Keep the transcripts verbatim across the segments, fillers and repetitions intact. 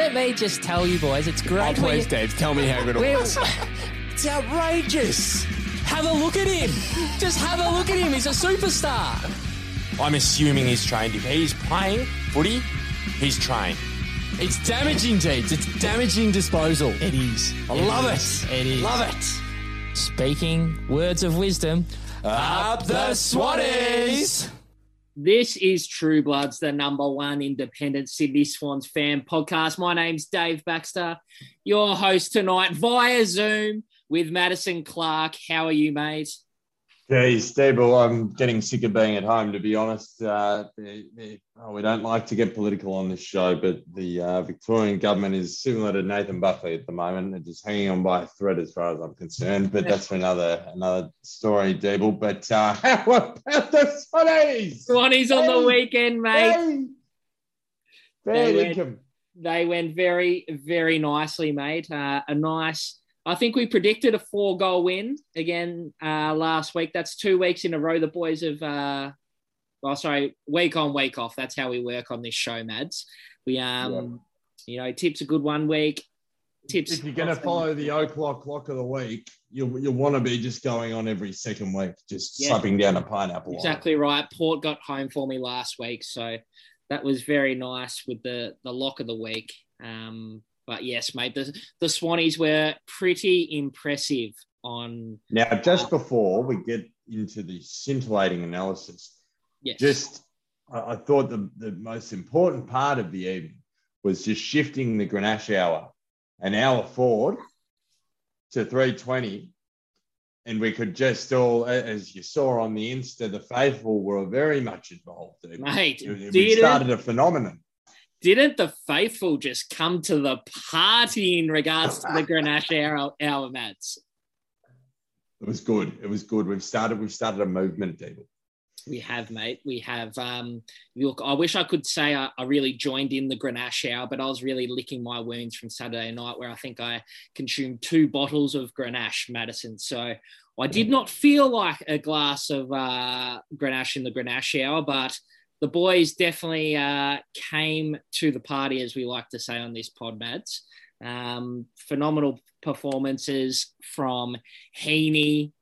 Let me just tell you, boys, it's great. Oh, please, Dave, tell me how good it was. It's outrageous. Have a look at him. Just have a look at him. He's a superstar. I'm assuming he's trained. If he's playing footy, he's trained. It's damaging, Jeeves. It's damaging disposal. It is. I it love is. it. It is. Love it. Speaking words of wisdom. Up the Swatties. This is True Bloods, the number one independent Sydney Swans fan podcast. My name's Dave Baxter, your host tonight via Zoom with Madison Clark. How are you, mate? Very stable. I'm getting sick of being at home, to be honest. Uh, they, they, oh, we don't like to get political on this show, but the uh, Victorian government is similar to Nathan Buckley at the moment. They're just hanging on by a thread as far as I'm concerned, but that's for another another story, Deeble. But uh, how about the Swatties? Swatties on hey, the weekend, mate. Hey. Bad they, income. Went, they went very, very nicely, mate. Uh, a nice... I think we predicted a four-goal win again uh, last week. That's two weeks in a row. The boys have, uh, well, sorry, week on, week off. That's how we work on this show, Mads. We, um, yeah. you know, tips a good one week. Tips. If you're going to follow the o'clock clock of the week, you'll you'll want to be just going on every second week, just yeah. slapping down a pineapple. Exactly on right. Port got home for me last week, so that was very nice with the the lock of the week. Um, But yes, mate, the, the Swatties were pretty impressive on... Now, just before we get into the scintillating analysis, yes. just I, I thought the, the most important part of the evening was just shifting the Grenache hour an hour forward to three twenty, and we could just all, as you saw on the Insta, the faithful were very much involved. Mate, it, it started a phenomenon. Didn't the faithful just come to the party in regards to the Grenache hour, hour, Mads? It was good. It was good. We've started. We've started a movement, David. We have, mate. We have. Um, look, I wish I could say I, I really joined in the Grenache hour, but I was really licking my wounds from Saturday night, where I think I consumed two bottles of Grenache, Madison. So I did not feel like a glass of uh, Grenache in the Grenache hour, but. The boys definitely uh, came to the party, as we like to say on this pod, Mads. Um, phenomenal performances from Heaney.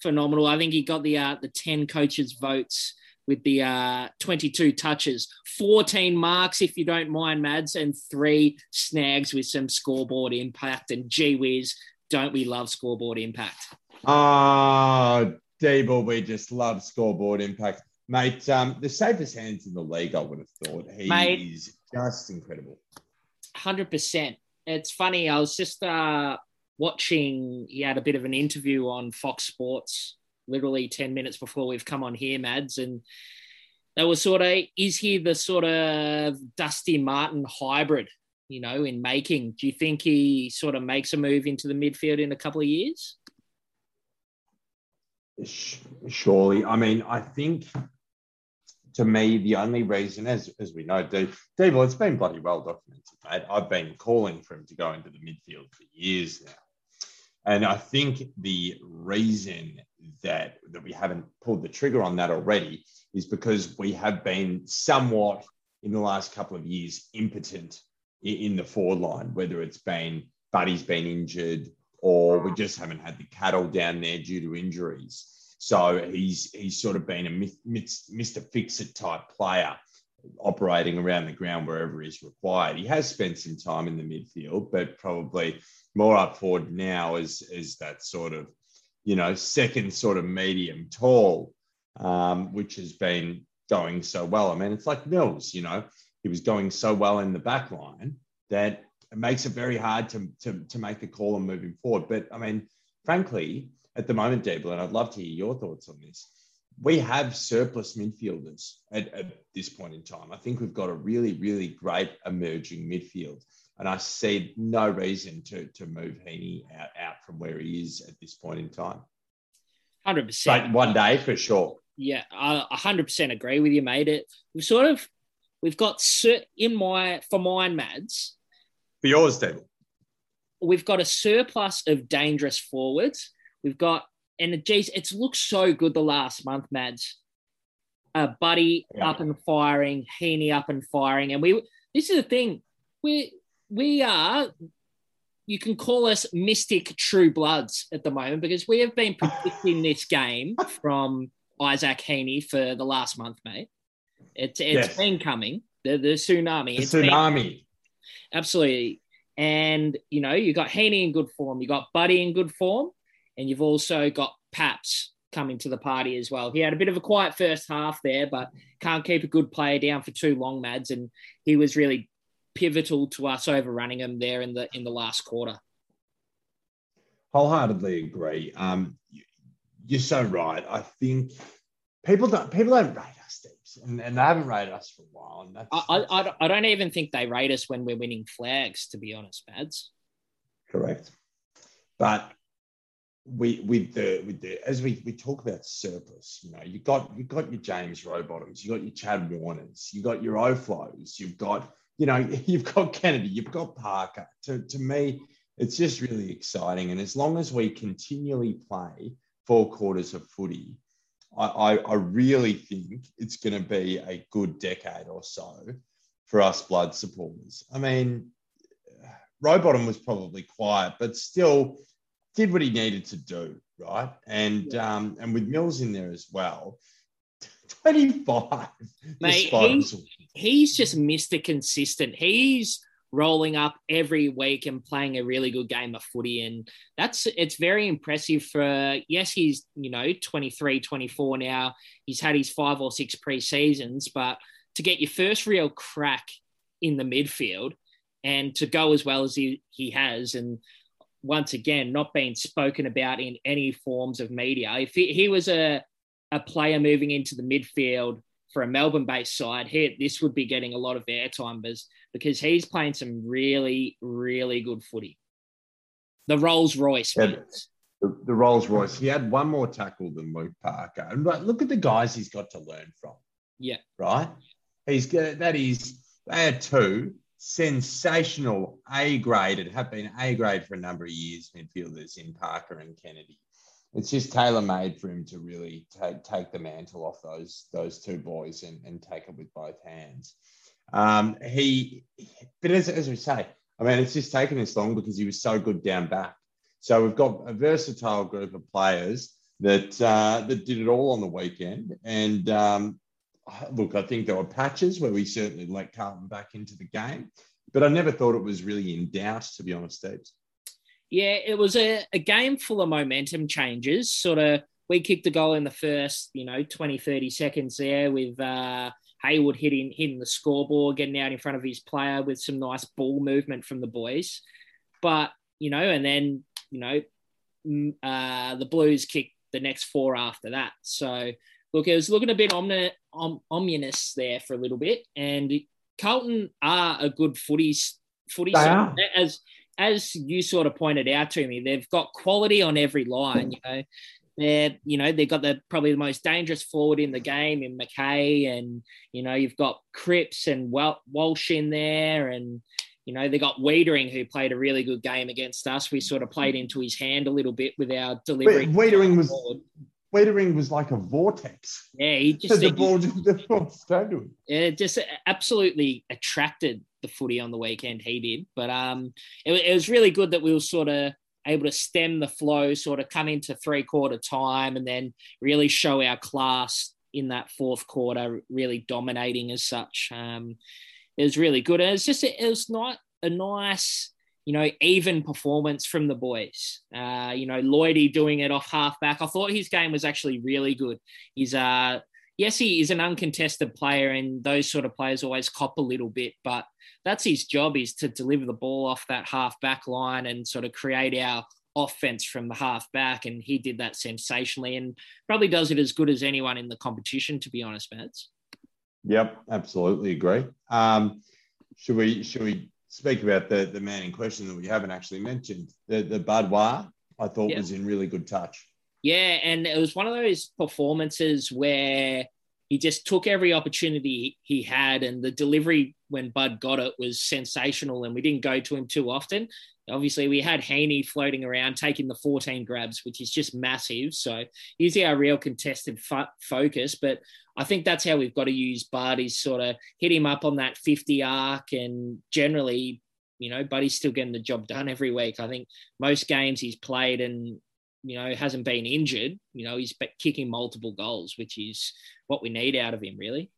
Phenomenal. I think he got the uh, the ten coaches' votes with the uh, twenty-two touches, fourteen marks, if you don't mind, Mads, and three snags with some scoreboard impact. And gee whiz, don't we love scoreboard impact? Ah, oh, Deeble, we just love scoreboard impact. Mate, um, the safest hands in the league, I would have thought. He Mate, is just incredible. one hundred percent. It's funny. I was just uh, watching, he had a bit of an interview on Fox Sports, literally ten minutes before we've come on here, Mads, and they were sort of, is he the sort of Dusty Martin hybrid, you know, in making? Do you think he sort of makes a move into the midfield in a couple of years? Surely. I mean, I think... To me, the only reason, as as we know, Dave, Dave, it's been bloody well documented, mate. I've been calling for him to go into the midfield for years now. And I think the reason that, that we haven't pulled the trigger on that already is because we have been somewhat, in the last couple of years, impotent in, in the forward line, whether it's been Buddy's been injured or we just haven't had the cattle down there due to injuries. So he's he's sort of been a Mister Fix-It type player, operating around the ground wherever he's required. He has spent some time in the midfield, but probably more up forward now as as that sort of, you know, second sort of medium tall, um, which has been going so well. I mean, it's like Mills, you know, he was going so well in the back line that it makes it very hard to to, to make the call and moving forward. But I mean, frankly. At the moment, Deeble, and I'd love to hear your thoughts on this, we have surplus midfielders at, at this point in time. I think we've got a really, really great emerging midfield, and I see no reason to to move Heaney out, out from where he is at this point in time. one hundred percent. But one day, for sure. Yeah, I one hundred percent agree with you, mate. It, we've sort of, we've got, in my, for mine, Mads. For yours, Deeble. We've got a surplus of dangerous forwards. We've got, and geez, it's looked so good the last month, Mads. Uh, Buddy yeah. up and firing, Heaney up and firing. And we, this is the thing, we we are, you can call us Mystic True Bloods at the moment, because we have been predicting this game from Isaac Heaney for the last month, mate. It's it's yes. been coming. The, the tsunami. The it's tsunami. Absolutely. And, you know, you've got Heaney in good form. You've got Buddy in good form. And you've also got Paps coming to the party as well. He had a bit of a quiet first half there, but can't keep a good player down for too long, Mads. And he was really pivotal to us overrunning him there in the in the last quarter. Wholeheartedly agree. Um, you're so right. I think people don't people don't rate us, Deeps, and, and they haven't rated us for a while. And that's, I, that's... I I don't even think they rate us when we're winning flags, to be honest, Mads. Correct, but. We with the with the as we, we talk about surplus, you know, you got you got your James Rowbottoms, you got your Chad Warners, you got your O'Flows, you've got you know you've got Kennedy, you've got Parker. To to me, it's just really exciting, and as long as we continually play four quarters of footy, I I, I really think it's going to be a good decade or so for us Blood supporters. I mean, Rowbottom was probably quiet, but still. Did what he needed to do, right? And yeah. um, and with Mills in there as well, twenty-five. Mate, he's, he's just Mister Consistent. He's rolling up every week and playing a really good game of footy. And that's it's very impressive for, yes, he's, you know, twenty-three, twenty-four now. He's had his five or six pre-seasons, but to get your first real crack in the midfield and to go as well as he, he has and, once again, not being spoken about in any forms of media. If he, he was a, a player moving into the midfield for a Melbourne-based side, he, this would be getting a lot of airtime because he's playing some really, really good footy. The Rolls-Royce. Yeah, the, the Rolls-Royce. He had one more tackle than Luke Parker. And look at the guys he's got to learn from. Yeah. Right? He's that is, they had two. Sensational A-grade and have been A-grade for a number of years midfielders in Parker and Kennedy. It's just tailor-made for him to really take, take the mantle off those those two boys and, and take it with both hands. Um, he, but as, as we say, I mean, it's just taken this long because he was so good down back. So we've got a versatile group of players that uh, that did it all on the weekend. And um look, I think there were patches where we certainly let Carlton back into the game, but I never thought it was really in doubt, to be honest, Debs. Yeah, it was a, a game full of momentum changes. Sort of, we kicked a goal in the first, you know, twenty, thirty seconds there with uh, Haywood hitting, hitting the scoreboard, getting out in front of his player with some nice ball movement from the boys. But, you know, and then, you know, uh, the Blues kicked the next four after that. So, look, it was looking a bit omni- om- ominous there for a little bit, and Carlton are a good footy footy side. As as you sort of pointed out to me, they've got quality on every line. You know, they're you know they've got the probably the most dangerous forward in the game in McKay, and you know you've got Cripps and Wel- Walsh in there, and you know they got Wiedering, who played a really good game against us. We sort of played into his hand a little bit with our delivery. Wiedering was. Forward. Wiedering was like a vortex. Yeah, he just... the ball just the ball started to him. Yeah, just absolutely attracted the footy on the weekend, he did. But um, it, it was really good that we were sort of able to stem the flow, sort of come into three-quarter time and then really show our class in that fourth quarter, really dominating as such. Um, it was really good. It was just, it was not a nice... you know, even performance from the boys. Uh, you know, Lloydie doing it off halfback. I thought his game was actually really good. He's, uh, yes, he is an uncontested player and those sort of players always cop a little bit, but that's his job, is to deliver the ball off that halfback line and sort of create our offense from the halfback. And he did that sensationally and probably does it as good as anyone in the competition, to be honest, Mads. Yep, absolutely agree. Um, should we, should we, speak about the, the man in question that we haven't actually mentioned. The the Baudouin, I thought, yeah. was in really good touch. Yeah, and it was one of those performances where he just took every opportunity he had, and the delivery when Bud got it was sensational, and we didn't go to him too often. Obviously, we had Heaney floating around taking the fourteen grabs, which is just massive. So he's our real contested fo- focus, but I think that's how we've got to use Bud, is sort of hit him up on that fifty arc and generally you know, Buddy's still getting the job done every week. I think most games he's played and, you know, hasn't been injured, you know, he's kicking multiple goals, which is what we need out of him, really.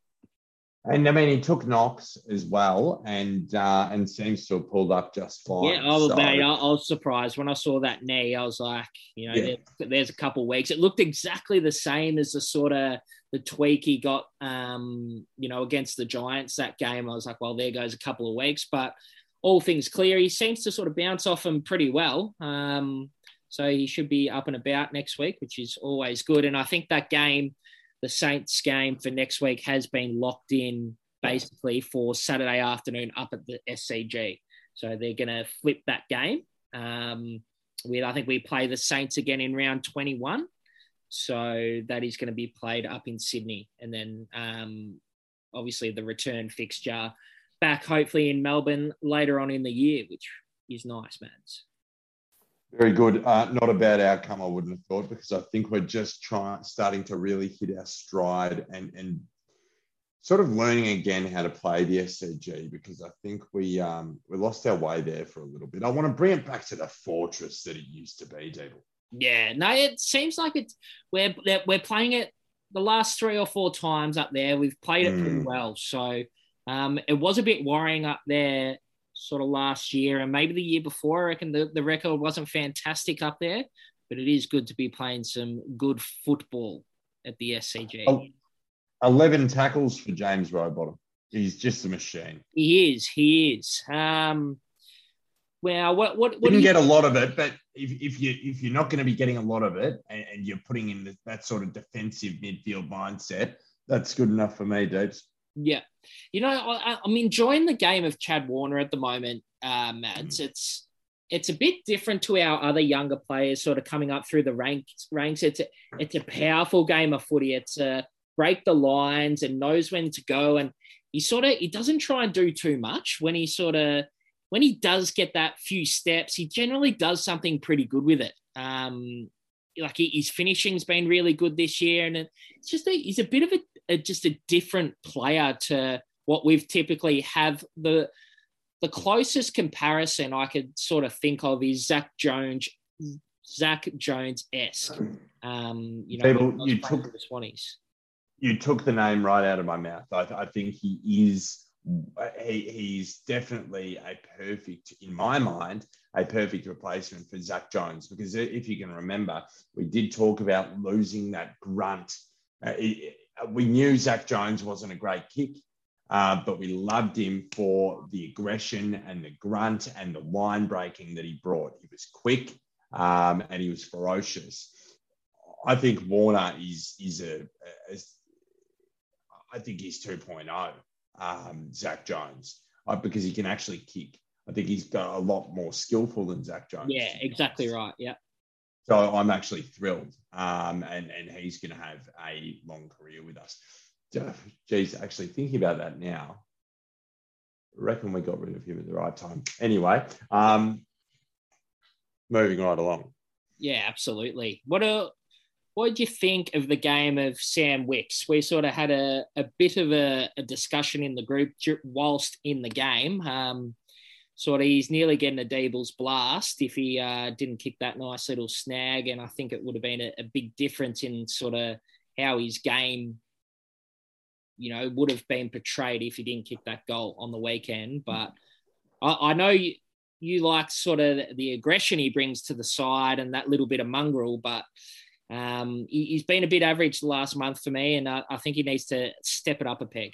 And, I mean, he took knocks as well and uh, and seems to have pulled up just fine. Yeah, I was, so. mate, I, I was surprised. When I saw that knee, I was like, you know, yeah. there, there's a couple of weeks. It looked exactly the same as the sort of the tweak he got, um, you know, against the Giants that game. I was like, well, there goes a couple of weeks. But all things clear, he seems to sort of bounce off him pretty well. Um, so he should be up and about next week, which is always good. And I think that game... the Saints game for next week has been locked in basically for Saturday afternoon up at the S C G. So they're going to flip that game. Um, we, I think we play the Saints again in round twenty-one. So that is going to be played up in Sydney. And then um, obviously the return fixture back hopefully in Melbourne later on in the year, which is nice, Mads. Very good. Uh, not a bad outcome, I wouldn't have thought, because I think we're just trying, starting to really hit our stride and and sort of learning again how to play the S C G, because I think we um, we lost our way there for a little bit. I want to bring it back to the fortress that it used to be, Deeble. Yeah, no, it seems like it's we're we're playing it the last three or four times up there. We've played it mm. pretty well, so um, it was a bit worrying up there. Sort of last year and maybe the year before. I reckon the, the record wasn't fantastic up there, but it is good to be playing some good football at the S C G. eleven tackles for James Rowbottom. He's just a machine. He is. He is. Um, well, what what, what didn't you... get a lot of it, but if if you if you're not going to be getting a lot of it and, and you're putting in the, that sort of defensive midfield mindset, that's good enough for me, Deeps. Yeah. You know, I, I'm enjoying the game of Chad Warner at the moment, uh, Mads. It's it's a bit different to our other younger players sort of coming up through the ranks. ranks. It's, a, it's a powerful game of footy. It's a break the lines and knows when to go. And he sort of, he doesn't try and do too much. When he sort of, when he does get that few steps, he generally does something pretty good with it. Um, like he, his finishing's been really good this year. And it's just, a, he's a bit of a, just a different player to what we've typically have. The the closest comparison I could sort of think of is Zach Jones, Zach Jones-esque. Um, you know, People, you took the Swannies. You took the name right out of my mouth. I, I think he is. He, he's definitely a perfect, in my mind, a perfect replacement for Zach Jones, because if you can remember, we did talk about losing that grunt. Uh, it, We knew Zach Jones wasn't a great kick, uh, but we loved him for the aggression and the grunt and the line breaking that he brought. He was quick um, and he was ferocious. I think Warner is, is a, a, I think he's two point oh, um, Zach Jones, uh, because he can actually kick. I think he's got a lot more skillful than Zach Jones. Yeah, exactly right. Yeah. So I'm actually thrilled, um, and, and he's going to have a long career with us. Geez, actually thinking about that now, I reckon we got rid of him at the right time. Anyway, um, moving right along. Yeah, absolutely. What a, what did you think of the game of Sam Wicks? We sort of had a, a bit of a, a discussion in the group whilst in the game. Um Sort of, he's nearly getting a Deebles blast if he uh, didn't kick that nice little snag, and I think it would have been a, a big difference in sort of how his game, you know, would have been portrayed if he didn't kick that goal on the weekend. But I, I know you, you like sort of the, the aggression he brings to the side and that little bit of mongrel, but um, he, he's been a bit average the last month for me, and I, I think he needs to step it up a peg.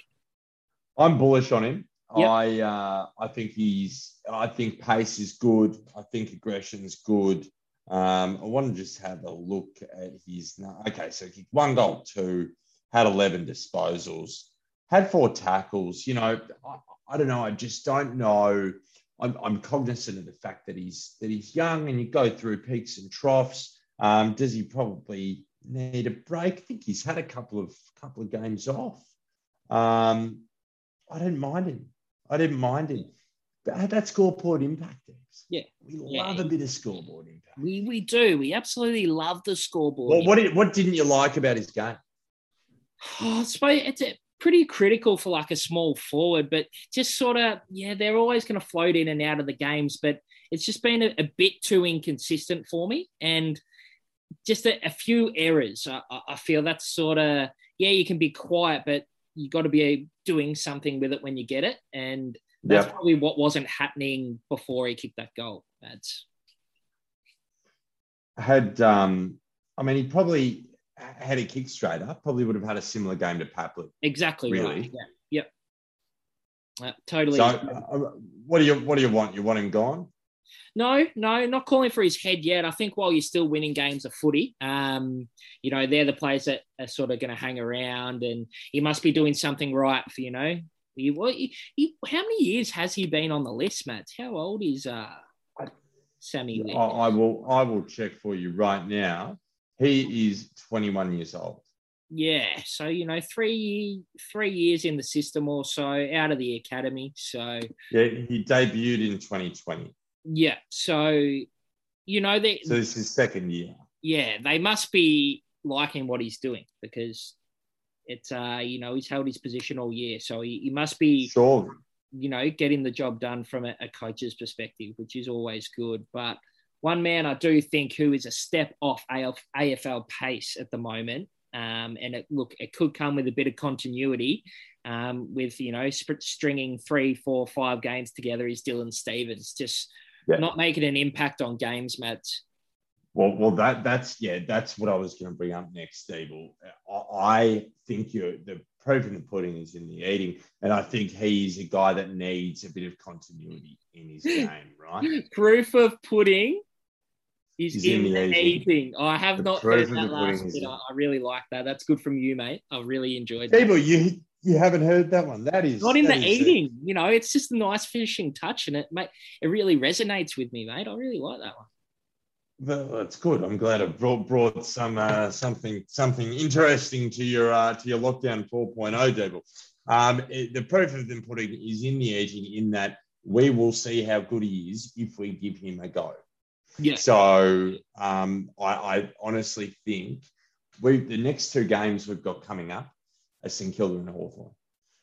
I'm bullish on him. Yep. I uh, I think he's. I think pace is good. I think aggression is good. Um, I want to just have a look at his. Okay, so he one goal, two, had eleven disposals, had four tackles. You know, I, I don't know. I just don't know. I'm, I'm cognizant of the fact that he's that he's young, and you go through peaks and troughs. Um, does he probably need a break? I think he's had a couple of couple of games off. Um, I don't mind him. I didn't mind him. But that scoreboard impact, yeah, we love yeah. a bit of scoreboard impact. We we do. We absolutely love the scoreboard. Well, what did, what didn't you like about his game? Oh, I suppose it's a, pretty critical for like a small forward, but just sort of, yeah, they're always going to float in and out of the games, but it's just been a, a bit too inconsistent for me. And just a, a few errors. I, I feel that's sort of, yeah, you can be quiet, but you got to be doing something with it when you get it. And that's yeah. probably what wasn't happening before he kicked that goal. That's had, um, I mean, he probably had he kicked straight up, probably would have had a similar game to Papley. Exactly. Really. Right. Yeah. Yep. Uh, totally. So, uh, what do you, what do you want? You want him gone? No, no, not calling for his head yet. I think while you're still winning games of footy, um, you know, they're the players that are sort of going to hang around, and he must be doing something right for, you know, he, what, he, he, how many years has he been on the list, Matt? How old is uh, Sammy Wicks? I, I will, I will check for you right now. He is twenty-one years old. Yeah, so, you know, three three years in the system or so, out of the academy. So yeah, he debuted in twenty twenty. Yeah, so, you know... They, so it's his second year. Yeah, they must be liking what he's doing because it's, uh, you know, he's held his position all year. So he, he must be, sure, you know, getting the job done from a, a coach's perspective, which is always good. But one man I do think who is a step off A F L pace at the moment, um, and it, look, it could come with a bit of continuity um, with, you know, stringing three, four, five games together is Dylan Stevens. Just... Yeah. Not making an impact on games, Matt. Well, well, that that's yeah, that's what I was going to bring up next, Steve. I think you the proof in the pudding is in the eating, and I think he's a guy that needs a bit of continuity in his game, right? Proof of pudding is in, in the eating. eating. Oh, I have the not heard that last bit. I, I really like that. That's good from you, mate. I really enjoyed it. People, you. You haven't heard that one. That is not in the eating. A, you know, it's just a nice finishing touch, and it mate, it really resonates with me, mate. I really like that one. Well, that's good. I'm glad I brought brought some uh, something something interesting to your uh, to your lockdown four point oh, Devil. Um, it, the proof of them putting is in the eating. In that we will see how good he is if we give him a go. Yeah. So um, I, I honestly think we the next two games we've got coming up. St Kilda and Hawthorn,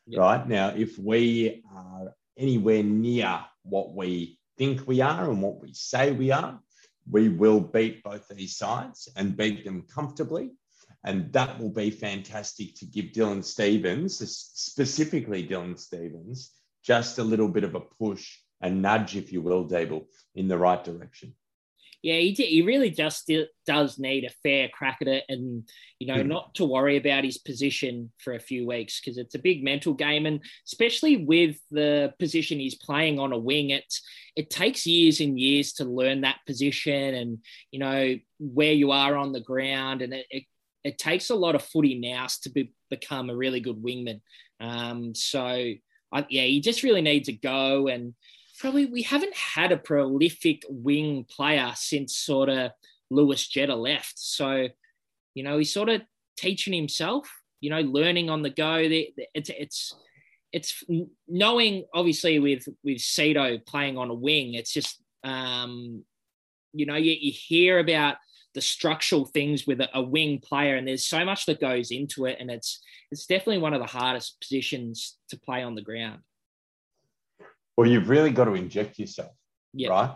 yep. Right? Now, if we are anywhere near what we think we are and what we say we are, we will beat both these sides and beat them comfortably. And that will be fantastic to give Dylan Stevens, specifically Dylan Stevens, just a little bit of a push, a nudge, if you will, Dable, in the right direction. Yeah, he, did, he really just does need a fair crack at it and, you know, yeah. not to worry about his position for a few weeks because it's a big mental game. And especially with the position he's playing on a wing, it's, it takes years and years to learn that position and, you know, where you are on the ground. And it, it, it takes a lot of footy nous to be, become a really good wingman. Um, so, I, yeah, he just really needs a go and, probably we haven't had a prolific wing player since sort of Lewis Jetta left. So, you know, he's sort of teaching himself, you know, learning on the go. It's it's it's knowing, obviously, with with Cito playing on a wing, it's just, um, you know, you, you hear about the structural things with a, a wing player and there's so much that goes into it. And it's it's definitely one of the hardest positions to play on the ground. Well, you've really got to inject yourself, yep. right?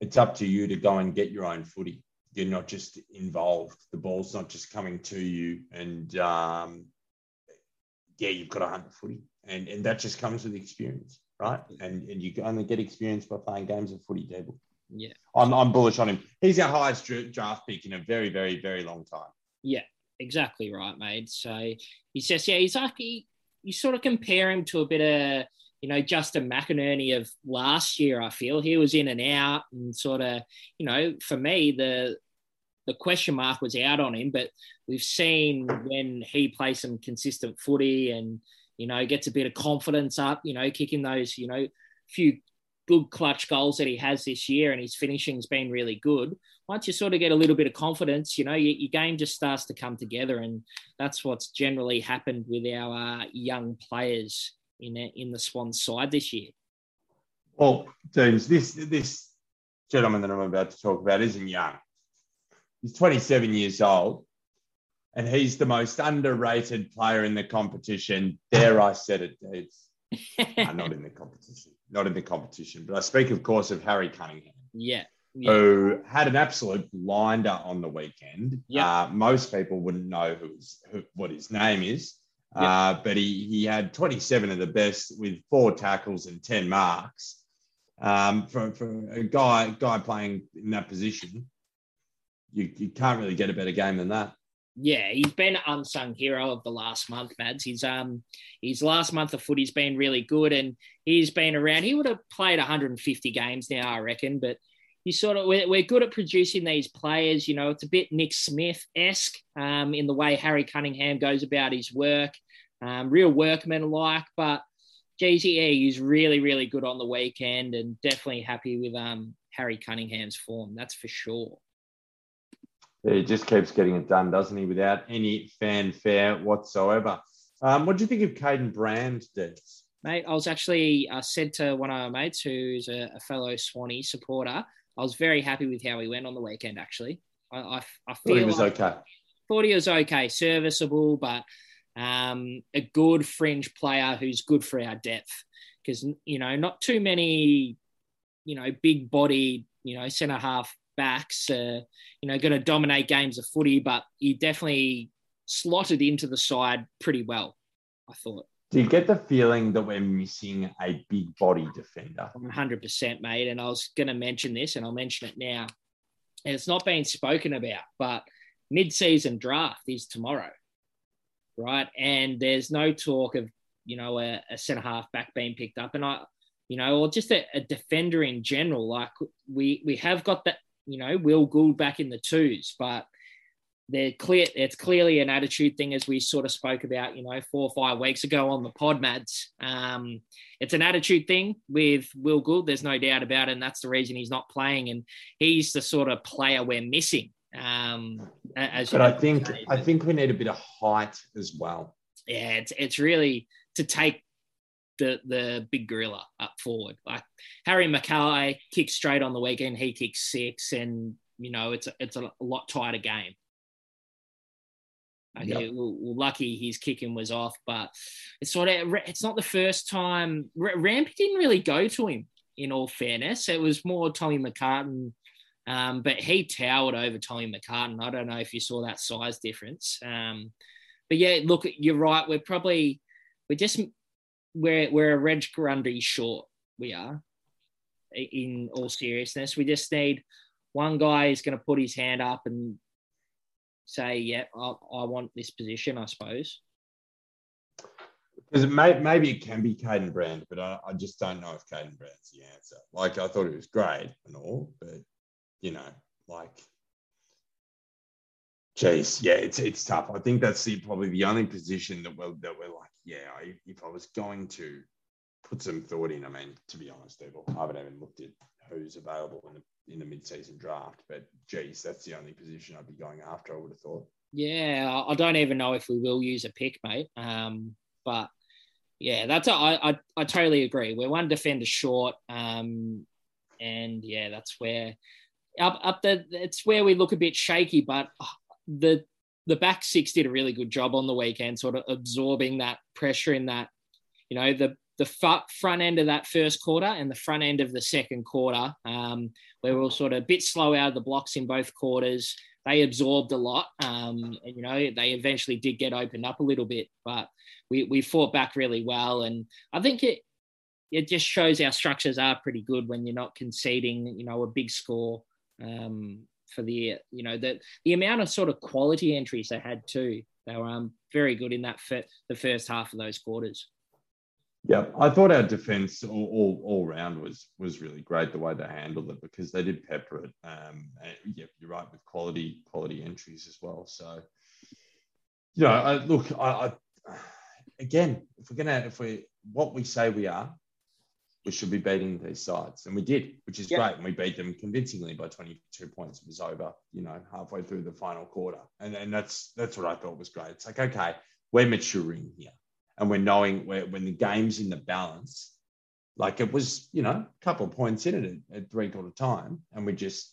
It's up to you to go and get your own footy. You're not just involved. The ball's not just coming to you. And, um, yeah, you've got to hunt the footy. And and that just comes with experience, right? And and you only get experience by playing games of footy, Devil. Yeah. I'm, I'm bullish on him. He's our highest draft pick in a very, very, very long time. Yeah, exactly right, mate. So he says, yeah, he's like, he, you sort of compare him to a bit of, you know, Justin McInerney of last year, I feel. He was in and out and sort of, you know, for me, the the question mark was out on him, but we've seen when he plays some consistent footy and, you know, gets a bit of confidence up, you know, kicking those, you know, few good clutch goals that he has this year and his finishing's been really good. Once you sort of get a little bit of confidence, you know, your, your game just starts to come together and that's what's generally happened with our uh, young players in a, in the Swans side this year. Well, James, this this gentleman that I'm about to talk about isn't young. He's twenty-seven years old and he's the most underrated player in the competition. Dare I said it, Deeds. No, not in the competition. Not in the competition. But I speak, of course, of Harry Cunningham. Yeah. Yeah. Who had an absolute blinder on the weekend. Yep. Uh, most people wouldn't know who's, who, what his name is, yep. uh, but he he had twenty-seven of the best with four tackles and ten marks um, for, for a guy guy playing in that position. You, you can't really get a better game than that. Yeah, he's been unsung hero of the last month, Mads. He's um his last month of footy's been really good, and he's been around. He would have played one hundred fifty games now, I reckon, but. You sort of, we're good at producing these players. You know, it's a bit Nick Smith-esque um, in the way Harry Cunningham goes about his work, um, real workman-like. But, geez, yeah, he's really, really good on the weekend and definitely happy with um, Harry Cunningham's form. That's for sure. He just keeps getting it done, doesn't he, without any fanfare whatsoever. Um, what do you think of Caden Brand, Des? Mate, I was actually uh, said to one of our mates who's a, a fellow Swanee supporter, I was very happy with how he went on the weekend, actually. I, I, I feel he was like, okay. Thought he was okay, serviceable, but um, a good fringe player who's good for our depth because, you know, not too many, you know, big body, you know, centre-half backs, uh, you know, going to dominate games of footy, but he definitely slotted into the side pretty well, I thought. Do you get the feeling that we're missing a big body defender? one hundred percent, mate. And I was going to mention this, and I'll mention it now. And it's not been spoken about, but mid-season draft is tomorrow, right? And there's no talk of, you know, a, a centre-half back being picked up. And, I, you know, or just a, a defender in general. Like, we we have got that, you know, Will Gould back in the twos, but... They're clear. It's clearly an attitude thing, as we sort of spoke about, you know, four or five weeks ago on the pod, Mads. Um, it's an attitude thing with Will Gould. There's no doubt about it, and that's the reason he's not playing. And he's the sort of player we're missing. Um, as but you know, I think David. I think we need a bit of height as well. Yeah, it's it's really to take the the big gorilla up forward. Like Harry McKay kicks straight on the weekend. He kicks six, and you know, it's a, it's a lot tighter game. Okay, yep. Well, lucky his kicking was off, but it's sort of it's not the first time. Rampy didn't really go to him. In all fairness, it was more Tommy McCartin, um, but he towered over Tommy McCartin. I don't know if you saw that size difference, um, but yeah, look, you're right. We're probably we're just we're we're a Reg Grundy short. We are, in all seriousness, we just need one guy who's going to put his hand up and. Say, yeah, I, I want this position, I suppose. Because it may, maybe it can be Caden Brand, but I, I just don't know if Caden Brand's the answer. Like, I thought it was great and all, but, you know, like, geez, yeah, it's it's tough. I think that's the, probably the only position that we're, that we're like, yeah, I, if I was going to put some thought in, I mean, to be honest, people, I haven't even looked at who's available in the in the mid-season draft, but geez, that's the only position I'd be going after, I would have thought. Yeah, I don't even know if we will use a pick, mate. Um, but yeah, that's a, I, I I totally agree. We're one defender short, um, and yeah, that's where up up the it's where we look a bit shaky. But the the back six did a really good job on the weekend, sort of absorbing that pressure in that, you know, the. the front end of that first quarter and the front end of the second quarter, um, where we were sort of a bit slow out of the blocks in both quarters. They absorbed a lot. Um, and, you know, they eventually did get opened up a little bit, but we, we fought back really well. And I think it it just shows our structures are pretty good when you're not conceding, you know, a big score um, for the, you know, the, the amount of sort of quality entries they had too. They were um, very good in that for the first half of those quarters. Yeah, I thought our defence all, all all round was was really great the way they handled it because they did pepper it. Um, and yeah, you're right with quality quality entries as well. So, you know, I, look, I, I again, if we're gonna if we what we say we are, we should be beating these sides, and we did, which is yeah. great. And we beat them convincingly by twenty-two points. It was over, you know, halfway through the final quarter, and and that's that's what I thought was great. It's like okay, we're maturing here. And we're knowing where, when the game's in the balance, like it was, you know, a couple of points in it at, at three quarter time, and we just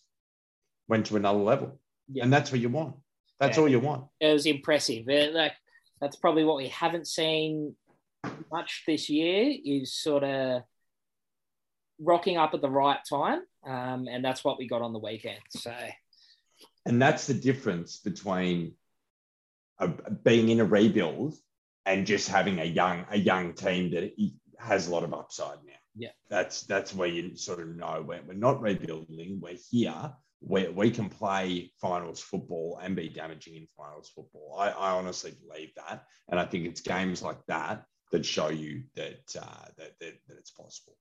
went to another level. Yeah. And that's what you want. That's yeah. all you want. It was impressive. It, like, that's probably what we haven't seen much this year, is sort of rocking up at the right time. Um, and that's what we got on the weekend. So, and that's the difference between a, being in a rebuild and just having a young a young team that has a lot of upside now. Yeah, that's that's where you sort of know we're, we're not rebuilding. We're here. We we can play finals football and be damaging in finals football. I, I honestly believe that, and I think it's games like that that show you that uh, that, that that it's possible.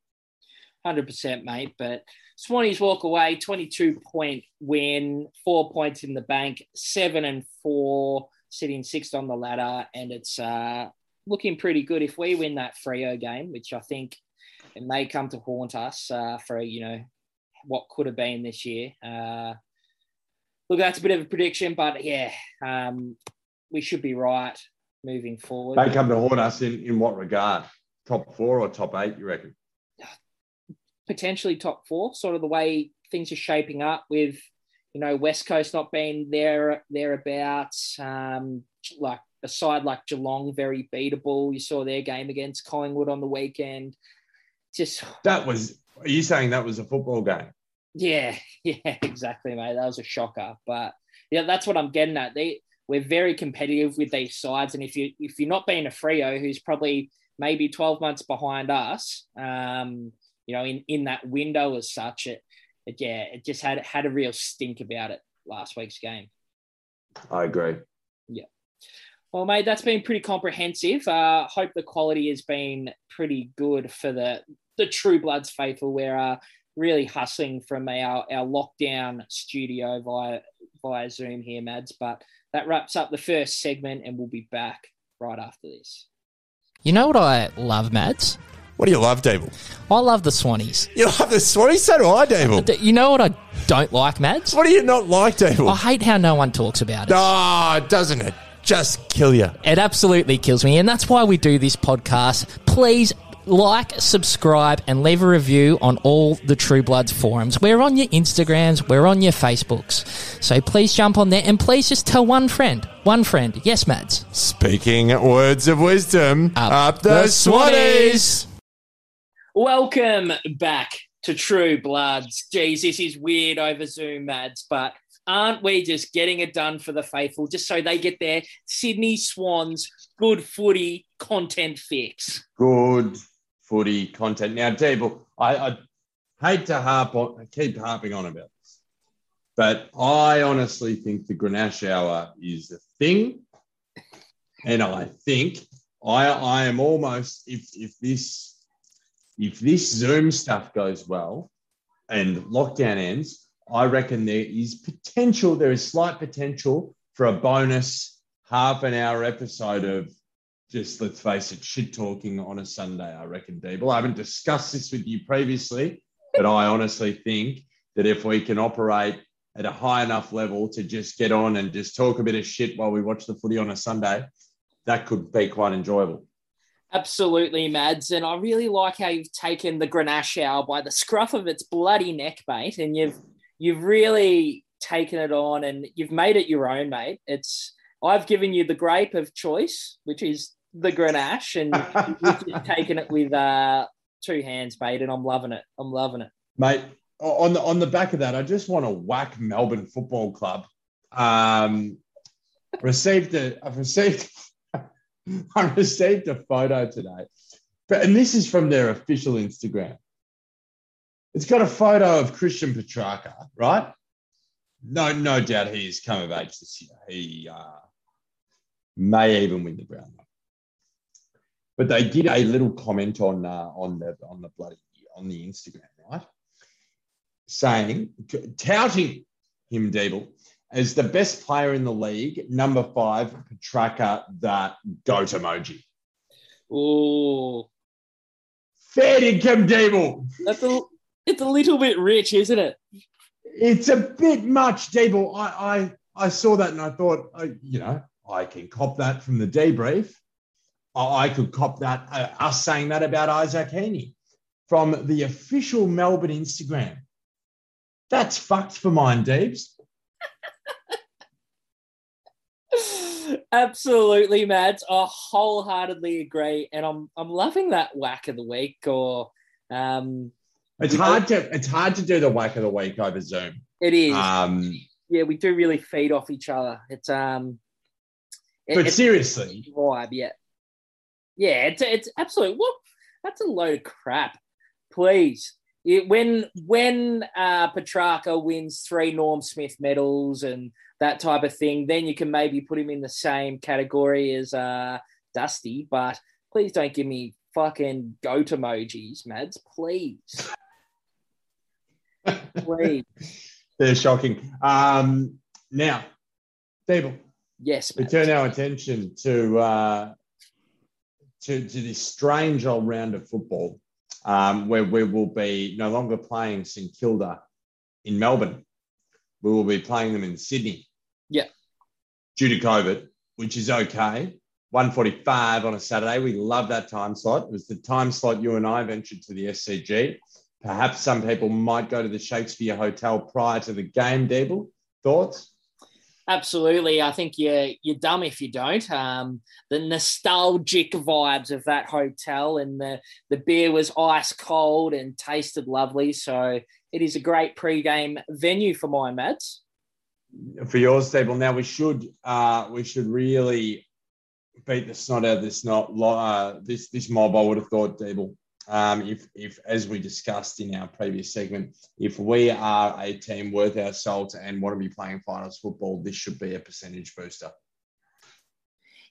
one hundred percent, mate. But Swanies walk away, twenty-two point win, four points in the bank, seven and four, sitting sixth on the ladder, and it's uh, looking pretty good. If we win that Freo game, which I think it may come to haunt us uh, for, you know, what could have been this year. Uh, look, that's a bit of a prediction, but, yeah, um, we should be right moving forward. May come to haunt us in, in what regard? Top four or top eight, you reckon? Potentially top four, sort of the way things are shaping up with, you know, West Coast not being there, thereabouts, um, like a side like Geelong, very beatable. You saw their game against Collingwood on the weekend. Just That was, are you saying that was a football game? Yeah, yeah, exactly, mate. That was a shocker. But, yeah, that's what I'm getting at. They, we're very competitive with these sides. And if, you, if you're not being a Freo, who's probably maybe twelve months behind us, um, you know, in, in that window as such, it, it yeah, it just had had a real stink about it last week's game. I agree. Yeah. Well, mate, that's been pretty comprehensive. I uh, hope the quality has been pretty good for the, the True Bloods faithful. We're uh, really hustling from our, our lockdown studio via, via Zoom here, Mads. But that wraps up the first segment, and we'll be back right after this. You know what I love, Mads? What do you love, Dable? I love the Swanies. You love the Swanies? So do I, Dable. You know what I don't like, Mads? What do you not like, Dable? I hate how no one talks about it. Ah, oh, doesn't it just kill you? It absolutely kills me, and that's why we do this podcast. Please like, subscribe, and leave a review on all the True Bloods forums. We're on your Instagrams. We're on your Facebooks. So please jump on there, and please just tell one friend. One friend. Yes, Mads? Speaking words of wisdom, up, up the, the Swanies. Swanies. Welcome back to True Bloods. Geez, this is weird over Zoom, Mads, but aren't we just getting it done for the faithful just so they get their Sydney Swans good footy content fix? Good footy content. Now, Dable, I, I hate to harp on, I keep harping on about this, but I honestly think the Grenache Hour is a thing, and I think I, I am almost, if if this... If this Zoom stuff goes well and lockdown ends, I reckon there is potential, there is slight potential for a bonus half an hour episode of just, let's face it, shit talking on a Sunday, I reckon, Deeble. I haven't discussed this with you previously, but I honestly think that if we can operate at a high enough level to just get on and just talk a bit of shit while we watch the footy on a Sunday, that could be quite enjoyable. Absolutely, Mads. And I really like how you've taken the Grenache Hour by the scruff of its bloody neck, mate. And you've you've really taken it on, and you've made it your own, mate. It's I've given you the grape of choice, which is the Grenache, and you've just taken it with uh, two hands, mate. And I'm loving it. I'm loving it, mate. On the on the back of that, I just want to whack Melbourne Football Club. Um, received it. I've received. I received a photo today, but and this is from their official Instagram. It's got a photo of Christian Petracca, right? No, no doubt he has come of age this year. He uh, may even win the Brown. But they did a little comment on uh, on the on the bloody on the Instagram, right? Saying, touting him, Deeble, as the best player in the league, number five, Petracca, that goat emoji. Ooh. Fair income, Deeble. That's a, it's a little bit rich, isn't it? It's a bit much, Deeble. I, I, I saw that and I thought, I, you know, I can cop that from the debrief. I, I could cop that, uh, us saying that about Isaac Heaney from the official Melbourne Instagram. That's fucked for mine, Deebs. Absolutely, Mads. I wholeheartedly agree, and I'm I'm loving that whack of the week. Or um, it's hard to it's hard to do the whack of the week over Zoom. It is. Um, yeah, we do really feed off each other. It's um, it, but it's, seriously, it's vibe. Yeah, yeah. It's it's absolutely. What? That's a load of crap. Please. It, when when uh, Petracca wins three Norm Smith medals and that type of thing, then you can maybe put him in the same category as uh, Dusty. But please don't give me fucking goat emojis, Mads. Please, please. They're shocking. Um, now, Dable. Yes, Mads. We turn our attention to uh, to to this strange old round of football. Um, where we will be no longer playing St Kilda in Melbourne. We will be playing them in Sydney. Yeah. Due to COVID, which is okay. one forty-five on a Saturday. We love that time slot. It was the time slot you and I ventured to the S C G. Perhaps some people might go to the Shakespeare Hotel prior to the game, Deeble. Thoughts? Absolutely. I think you're, you're dumb if you don't. Um, the nostalgic vibes of that hotel, and the, the beer was ice cold and tasted lovely. So it is a great pre-game venue for my Mads. For yours, Stable. Now, we should uh, we should really beat the snot out of this, not, uh, this, this mob, I would have thought, Deeble. Um, if, if, as we discussed in our previous segment, if we are a team worth our salt and want to be playing finals football, this should be a percentage booster.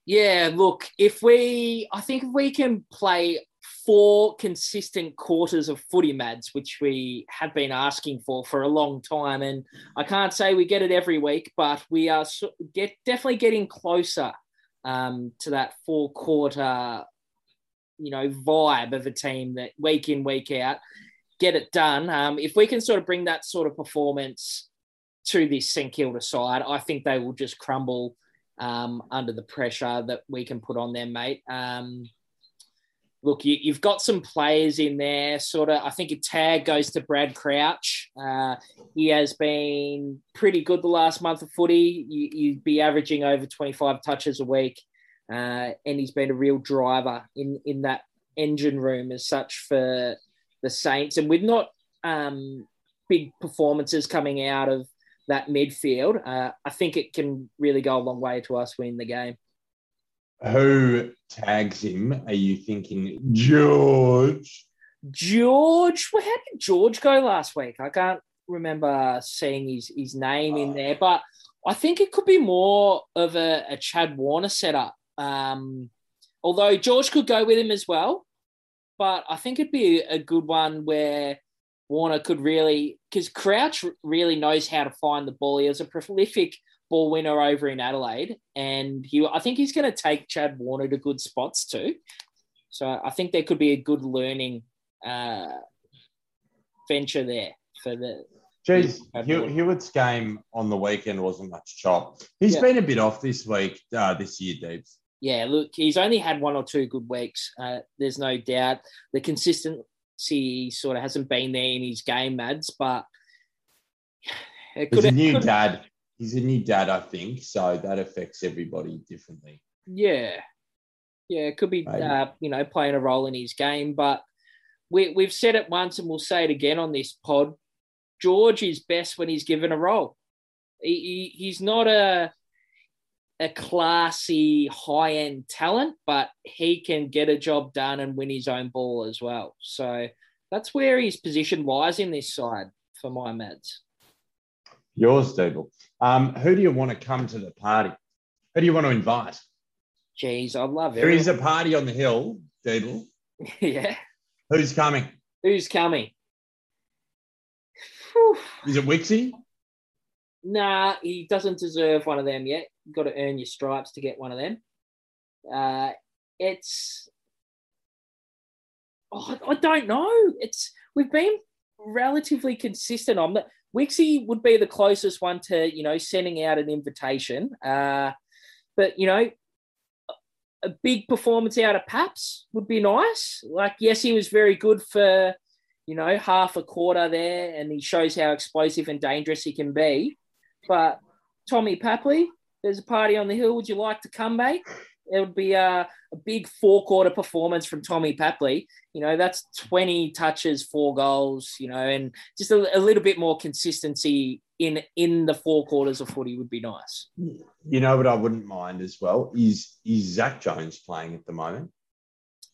Yeah, look, if we, I think if we can play four consistent quarters of footy, Mads, which we have been asking for for a long time, and I can't say we get it every week, but we are get definitely getting closer um, to that four-quarter you know, vibe of a team that week in, week out, get it done. Um, if we can sort of bring that sort of performance to this St Kilda side, I think they will just crumble um, under the pressure that we can put on them, mate. Um, look, you, you've got some players in there, sort of. I think a tag goes to Brad Crouch. Uh, he has been pretty good the last month of footy. You, you'd be averaging over twenty-five touches a week. Uh, and he's been a real driver in, in that engine room as such for the Saints. And with not um, big performances coming out of that midfield, uh, I think it can really go a long way to us winning the game. Who tags him? Are you thinking George? George? Well, how did George go last week? I can't remember seeing his, his name oh. in there, but I think it could be more of a, a Chad Warner setup. Um, although George could go with him as well, but I think it'd be a good one where Warner could really, because Crouch really knows how to find the ball. He was a prolific ball winner over in Adelaide, and he, I think he's going to take Chad Warner to good spots too. So I think there could be a good learning uh, venture there for the. Jeez, Hew- Hewitt's game on the weekend wasn't much chop. He's yeah. been a bit off this week, uh, this year, Deebs. Yeah, look, he's only had one or two good weeks. Uh, there's no doubt. The consistency sort of hasn't been there in his game, Mads, but it could He's a new dad. He's a new dad, I think, so that affects everybody differently. Yeah. Yeah, it could be, uh, you know, playing a role in his game, but we, we've said it once and we'll say it again on this pod. George is best when he's given a role. He, he, he's not a... a classy high-end talent, but he can get a job done and win his own ball as well. So that's where his position lies in this side for my Mads. Yours, Dougal. Um, who do you want to come to the party? Who do you want to invite? Jeez, I love it. There is a party on the hill, Dougal. Yeah. Who's coming? Who's coming? Whew. Is it Wixie? Nah, he doesn't deserve one of them yet. You've got to earn your stripes to get one of them. Uh, it's... Oh, I don't know. It's We've been relatively consistent on that. Wixie would be the closest one to, you know, sending out an invitation. Uh, but, you know, a big performance out of Paps would be nice. Like, yes, he was very good for, you know, half a quarter there, and he shows how explosive and dangerous he can be. But Tommy Papley, There's a party on the hill. Would you like to come, mate? It would be a, a big four-quarter performance from Tommy Papley. You know, that's twenty touches, four goals, you know, and just a, a little bit more consistency in in the four quarters of footy would be nice. You know what I wouldn't mind as well is, is Zach Jones playing at the moment?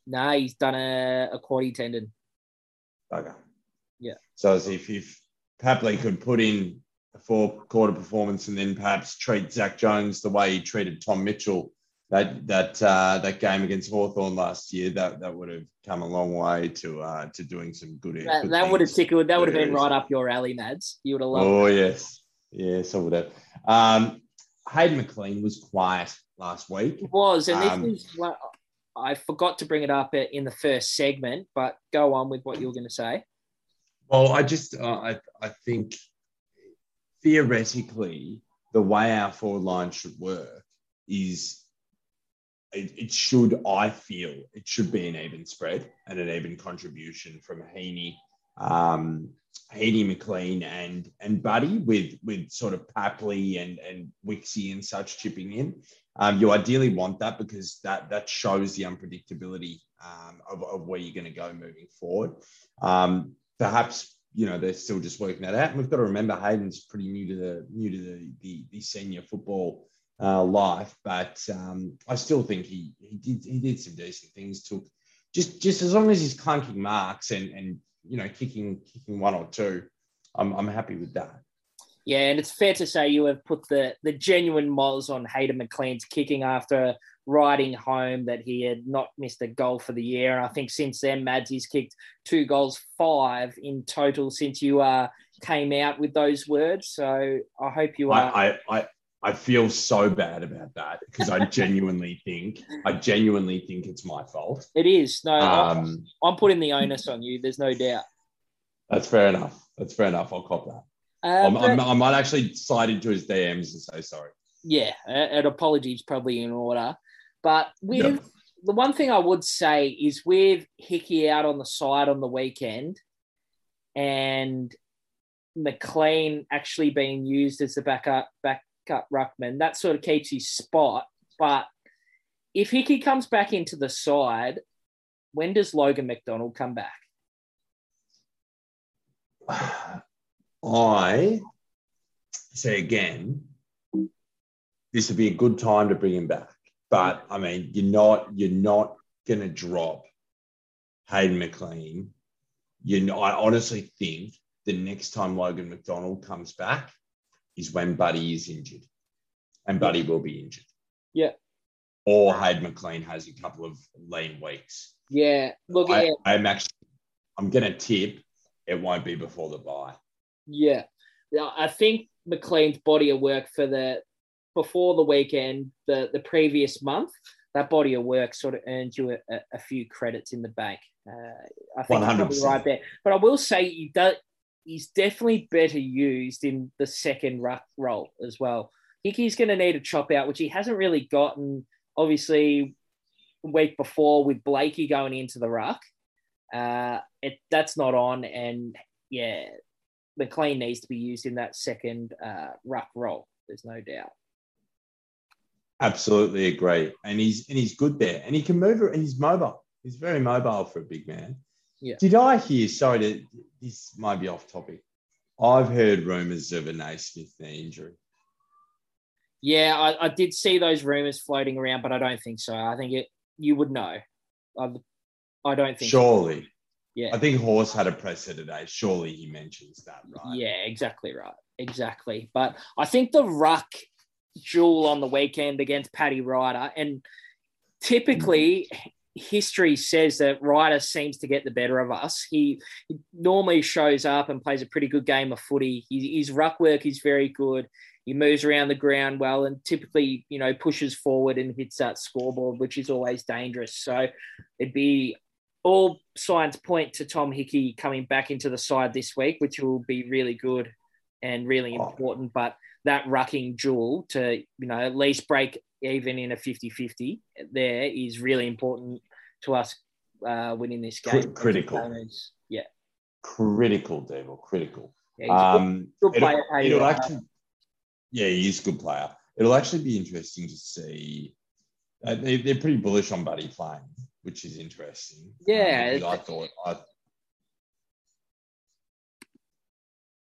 No, nah, he's done a, a quaddy tendon. Okay. Yeah. So as if, if Papley could put in a four-quarter performance and then perhaps treat Zach Jones the way he treated Tom Mitchell That that uh, that game against Hawthorn last year, that, that would have come a long way to uh, to doing some good. That, good that would have tickled. That would have been right up your alley, Mads. You would have loved. Oh that. yes, yes, I would have. Um, Hayden McLean was quiet last week. It was, and um, this is well, I forgot to bring it up in the first segment, but go on with what you were going to say. Well, I just uh, I I think theoretically the way our forward line should work is. It, it should, I feel, it should be an even spread and an even contribution from Heaney, um, Hayden McLean and and Buddy with with sort of Papley and and Wixie and such chipping in. Um, you ideally want that because that that shows the unpredictability um, of, of where you're going to go moving forward. Um, perhaps you know they're still just working that out. And we've got to remember Hayden's pretty new to the new to the the, the senior football. Uh, life, but um, I still think he he did he did some decent things. Took just just as long as he's clunking marks and and you know kicking kicking one or two, I'm I'm happy with that. Yeah, and it's fair to say you have put the the genuine moles on Hayden McLean's kicking after riding home that he had not missed a goal for the year, and I think since then Mads he's kicked two goals, five in total since you uh came out with those words. So I hope you are. I, I, I... I feel so bad about that because I genuinely think I genuinely think it's my fault. It is. No, um, I'm putting the onus on you. There's no doubt. That's fair enough. That's fair enough. I'll cop that. Uh, I'm, but, I'm, I might actually slide into his D Ms and say sorry. Yeah, an apology is probably in order. But with yep. the one thing I would say is with Hickey out on the side on the weekend and McLean actually being used as the backup back. Up ruckman, that sort of keeps his spot. But if Hickey comes back into the side, when does Logan McDonald come back? I say again, this would be a good time to bring him back. But I mean, you're not you're not going to drop Hayden McLean. You know, I honestly think the next time Logan McDonald comes back. Is when Buddy is injured, and Buddy will be injured. Yeah. Or Hayden McLean has a couple of lean weeks. Yeah. Look, I, yeah. I'm actually, I'm going to tip it won't be before the bye. Yeah. Now, I think McLean's body of work for the before the weekend, the the previous month, that body of work sort of earned you a, a few credits in the bank. Uh, I think one hundred percent. You're probably right there. But I will say you don't. He's definitely better used in the second ruck role as well. Hickey's going to need a chop out, which he hasn't really gotten, obviously, the week before with Blakey going into the ruck. Uh, it, that's not on. And, yeah, McLean needs to be used in that second uh, ruck role. There's no doubt. Absolutely agree. And he's and he's good there. And he can move and he's mobile. He's very mobile for a big man. Yeah. Did I hear, sorry, to, this might be off topic. I've heard rumours of a Naismith knee injury. Yeah, I, I did see those rumours floating around, but I don't think so. I think it, you would know. I, I don't think Surely. So. Yeah. I think Horse had a presser today. Surely he mentions that, right? Yeah, exactly right. Exactly. But I think the ruck duel on the weekend against Paddy Ryder, and typically... history says that Ryder seems to get the better of us. He, he normally shows up and plays a pretty good game of footy. He, his ruck work is very good. He moves around the ground well and typically, you know, pushes forward and hits that scoreboard, which is always dangerous. So it'd be all signs point to Tom Hickey coming back into the side this week, which will be really good and really important. But that rucking duel to, you know, at least break even in a fifty-fifty there is really important to us uh, winning this game. Critical. Yeah. Critical, Devil. Critical. Yeah, he's um, good, good player. It'll, it'll actually, yeah, he is a good player. it'll actually be interesting to see. Uh, they, they're pretty bullish on Buddy playing, which is interesting. Yeah. Um, I thought... I,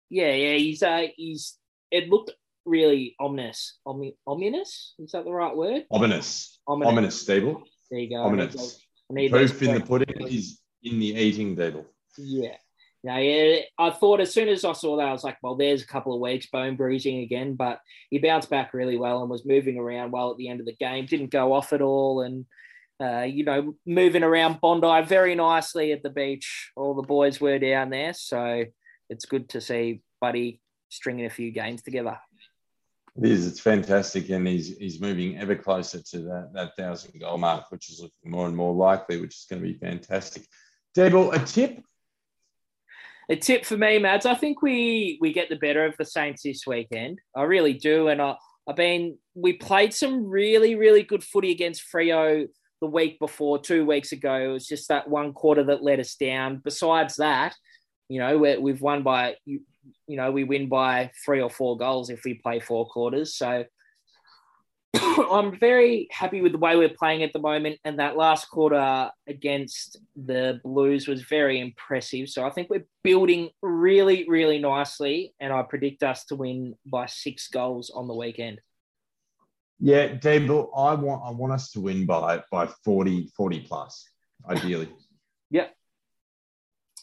yeah, yeah, he's... Uh, he's. It looked really ominous. Omi- ominous? Is that the right word? Ominous. Ominous, ominous Stable. There you go. Ominous. Proof in the pudding is in the eating, Dable. Yeah. No, yeah, I thought as soon as I saw that, I was like, well, there's a couple of weeks, bone bruising again, but he bounced back really well and was moving around well at the end of the game, didn't go off at all and, uh, you know, moving around Bondi very nicely at the beach. All the boys were down there, so it's good to see Buddy stringing a few games together. It is. It's fantastic, and he's he's moving ever closer to that, that one thousand goal mark, which is looking more and more likely, which is going to be fantastic. Dable, a tip? A tip for me, Mads, I think we we get the better of the Saints this weekend. I really do. And I, I've been, we played some really, really good footy against Frio the week before, two weeks ago. It was just that one quarter that let us down. Besides that, you know, we're, we've won by, you, you know, we win by three or four goals if we play four quarters. So I'm very happy with the way we're playing at the moment. And that last quarter against the Blues was very impressive. So I think we're building really, really nicely. And I predict us to win by six goals on the weekend. Yeah, Dave, I want I want us to win by by forty, forty plus, ideally. Yep.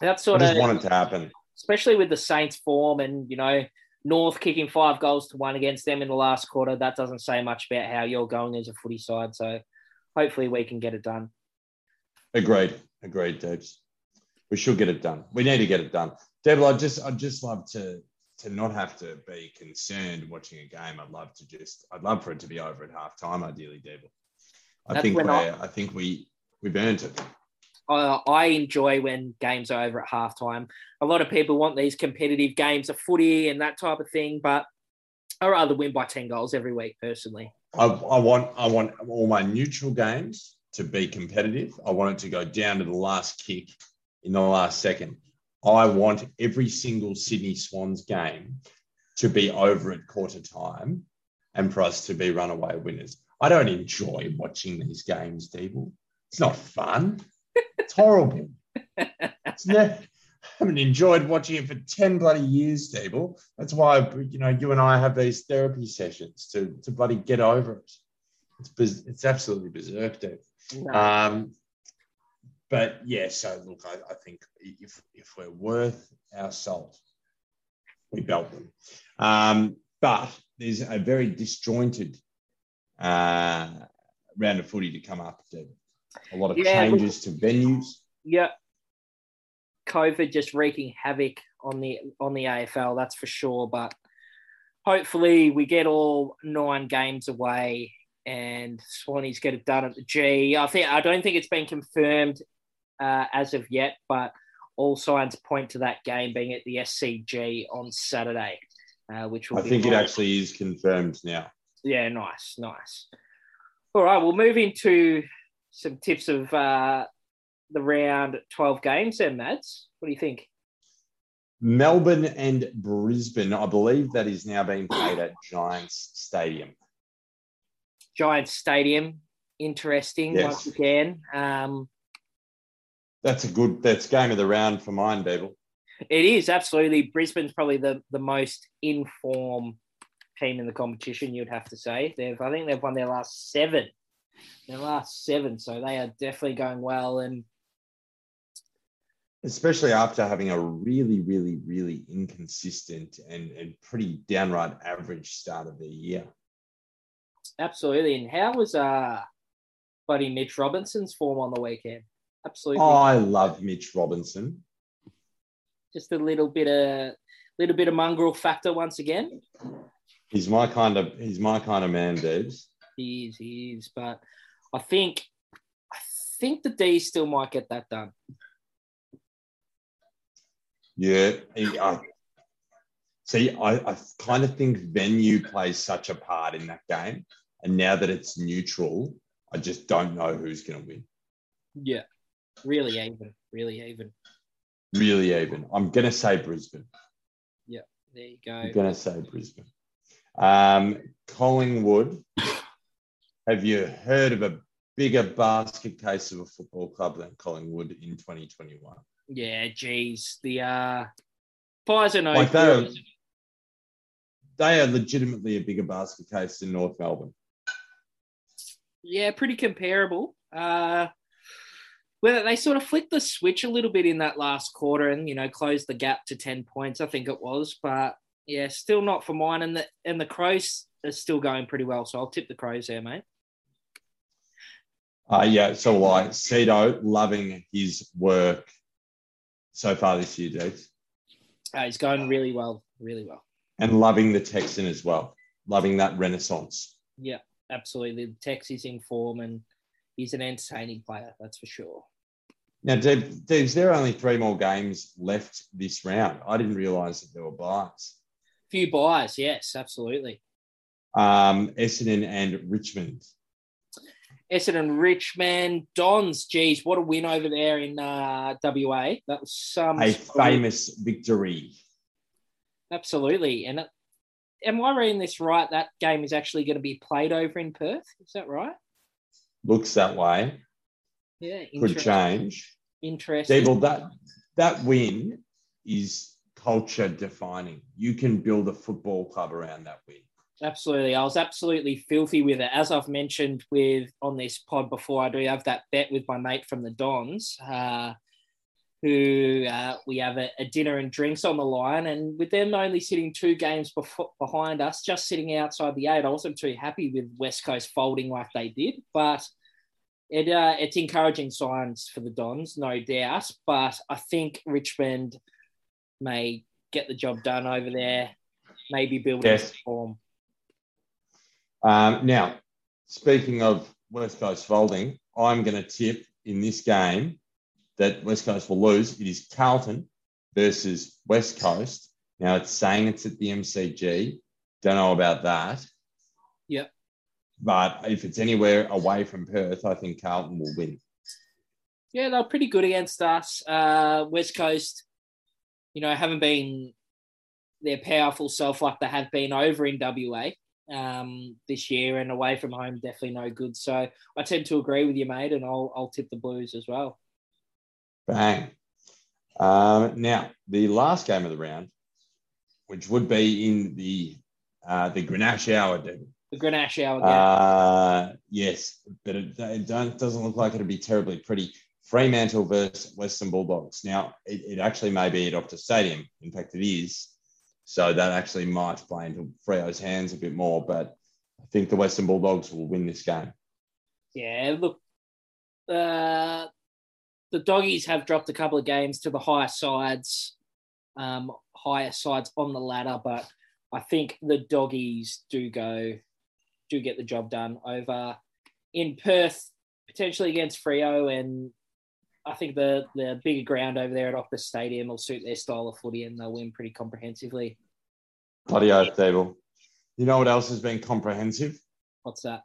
That's sort I just of want it to happen. Especially with the Saints form and, you know, North kicking five goals to one against them in the last quarter. That doesn't say much about how you're going as a footy side. So hopefully we can get it done. Agreed. Agreed, Debs. We should get it done. We need to get it done. Deb, I'd just, I'd just love to to not have to be concerned watching a game. I'd love to just, I'd love for it to be over at halftime, ideally, Deb. I That's think we're, I think we, we've earned it. Uh, I enjoy when games are over at halftime. A lot of people want these competitive games of footy and that type of thing, but I rather win by ten goals every week personally. I, I want I want all my neutral games to be competitive. I want it to go down to the last kick in the last second. I want every single Sydney Swans game to be over at quarter time and for us to be runaway winners. I don't enjoy watching these games, Deeble. It's not fun. It's horrible. It's never, I haven't enjoyed watching it for ten bloody years, Dable. That's why, you know, you and I have these therapy sessions to, to bloody get over it. It's it's absolutely berserk, Dave. No. Um, but, yeah, so, look, I, I think if if we're worth our salt, we belt them. Um, but there's a very disjointed uh, round of footy to come up, Dave. A lot of yeah, changes look, to venues. Yeah. COVID just wreaking havoc on the on the A F L, that's for sure. But hopefully we get all nine games away and Swannies get it done at the G. I think I don't think it's been confirmed uh, as of yet, but all signs point to that game being at the S C G on Saturday, uh, which will I be think nice. It actually is confirmed now. Yeah, nice, nice. All right, we'll move into some tips of uh, the round twelve games then, Mads. What do you think? Melbourne and Brisbane. I believe that is now being played at Giants Stadium. Giants Stadium. Interesting, yes. Once again. Um, that's a good, that's game of the round for mine, Bevel. It is, absolutely. Brisbane's probably the, the most in-form team in the competition, you'd have to say. They've, I think they've won their last seven. Their last seven, so they are definitely going well, and especially after having a really, really, really inconsistent and, and pretty downright average start of the year. Absolutely. And how was uh buddy Mitch Robinson's form on the weekend? Absolutely. Oh, I love Mitch Robinson. Just a little bit of little bit of mongrel factor once again. He's my kind of he's my kind of man, dudes. He is, he is, but I think I think the D still might get that done. Yeah, he, I, see, I, I kind of think venue plays such a part in that game, and now that it's neutral, I just don't know who's going to win. Yeah, really even, really even, really even. I'm going to say Brisbane. Yeah, there you go. I'm going to say Brisbane. Um, Collingwood, have you heard of a bigger basket case of a football club than Collingwood in twenty twenty-one? Yeah, geez. The uh, Pies are no like they, are, they are legitimately a bigger basket case than North Melbourne. Yeah, pretty comparable. Uh, whether they sort of flicked the switch a little bit in that last quarter and, you know, closed the gap to ten points, I think it was. But, yeah, still not for mine. And the, and the Crows are still going pretty well, so I'll tip the Crows there, mate. Uh, yeah, so why? Cedo loving his work so far this year, Dave. Uh, he's going really well, really well. And loving the Texan as well, loving that renaissance. Yeah, absolutely. The Tex is in form and he's an entertaining player, that's for sure. Now, Dave, Dave, there are only three more games left this round. I didn't realise that there were buys. A few buys, yes, absolutely. Um, Essendon and Richmond. Essendon, Richmond, Dons. Geez, what a win over there in uh, W A. That was some a story. Famous victory. Absolutely. And uh, am I reading this right? That game is actually going to be played over in Perth. Is that right? Looks that way. Yeah. Could change. Interesting. Deeble, that that win is culture defining. You can build a football club around that win. Absolutely. I was absolutely filthy with it. As I've mentioned with on this pod before, I do have that bet with my mate from the Dons, uh, who uh, we have a, a dinner and drinks on the line. And with them only sitting two games before, behind us, just sitting outside the eight, I wasn't too happy with West Coast folding like they did. But it uh, it's encouraging signs for the Dons, no doubt. But I think Richmond may get the job done over there, maybe build yes. a form. Um, now, speaking of West Coast folding, I'm going to tip in this game that West Coast will lose. It is Carlton versus West Coast. Now, it's saying it's at the M C G. Don't know about that. Yep. But if it's anywhere away from Perth, I think Carlton will win. Yeah, they're pretty good against us. Uh, West Coast, you know, haven't been their powerful self like they have been over in W A. Um, this year, and away from home, definitely no good. So I tend to agree with you, mate, and I'll I'll tip the Blues as well. Bang. Um, now, the last game of the round, which would be in the uh, the Grenache hour, Devin. The Grenache hour game. Uh, yes, but it, it, don't, it doesn't look like it'll be terribly pretty. Fremantle versus Western Bulldogs. Now, it, it actually may be at Optus Stadium. In fact, it is. So that actually might play into Freo's hands a bit more, but I think the Western Bulldogs will win this game. Yeah, look, uh, the Doggies have dropped a couple of games to the higher sides, um, higher sides on the ladder, but I think the Doggies do go, do get the job done over in Perth, potentially against Freo, and I think the, the bigger ground over there at Optus Stadium will suit their style of footy and they'll win pretty comprehensively. Bloody oath, Dable. You know what else has been comprehensive? What's that?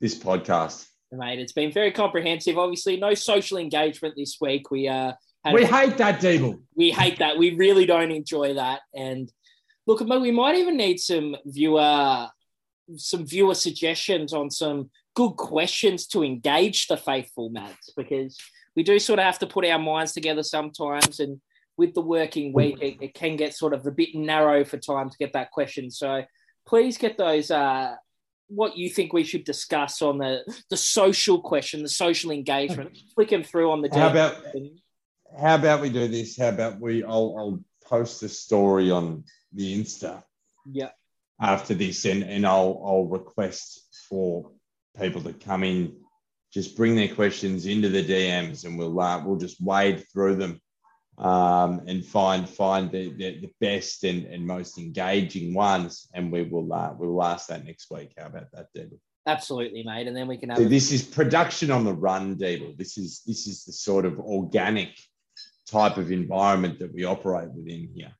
This podcast. Mate, it's been very comprehensive. Obviously, no social engagement this week. We uh, had We a- hate that, Dable. We hate that. We really don't enjoy that. And look, we might even need some viewer some viewer suggestions on some good questions to engage the faithful, Mads, because we do sort of have to put our minds together sometimes, and with the working week, it, it can get sort of a bit narrow for time to get that question. So please get those, uh, what you think we should discuss on the, the social question, the social engagement. Flick them through on the day. How about, how about we do this? How about we, I'll, I'll post a story on the Insta yeah. after this, and, and I'll, I'll request for people to come in. Just bring their questions into the D Ms, and we'll uh, we'll just wade through them um, and find find the, the, the best and, and most engaging ones, and we will uh, we will ask that next week. How about that, Deeble? Absolutely, mate. And then we can have so a- this is production on the run, Deeble. This is this is the sort of organic type of environment that we operate within here.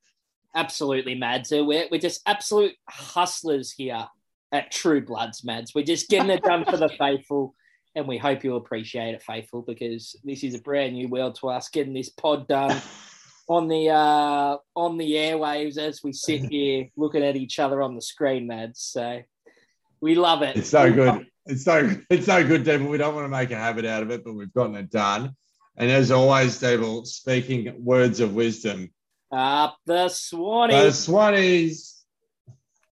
Absolutely, Mads. So we're we're just absolute hustlers here at True Bloods, Mads. We're just getting it done for the faithful. And we hope you'll appreciate it, faithful, because this is a brand new world to us, getting this pod done on the uh, on the airwaves as we sit here looking at each other on the screen, lads. So we love it. It's so good. It's so it's so good, Devil. We don't want to make a habit out of it, but we've gotten it done. And as always, Devil, speaking words of wisdom. Up the Swannies. The Swannies.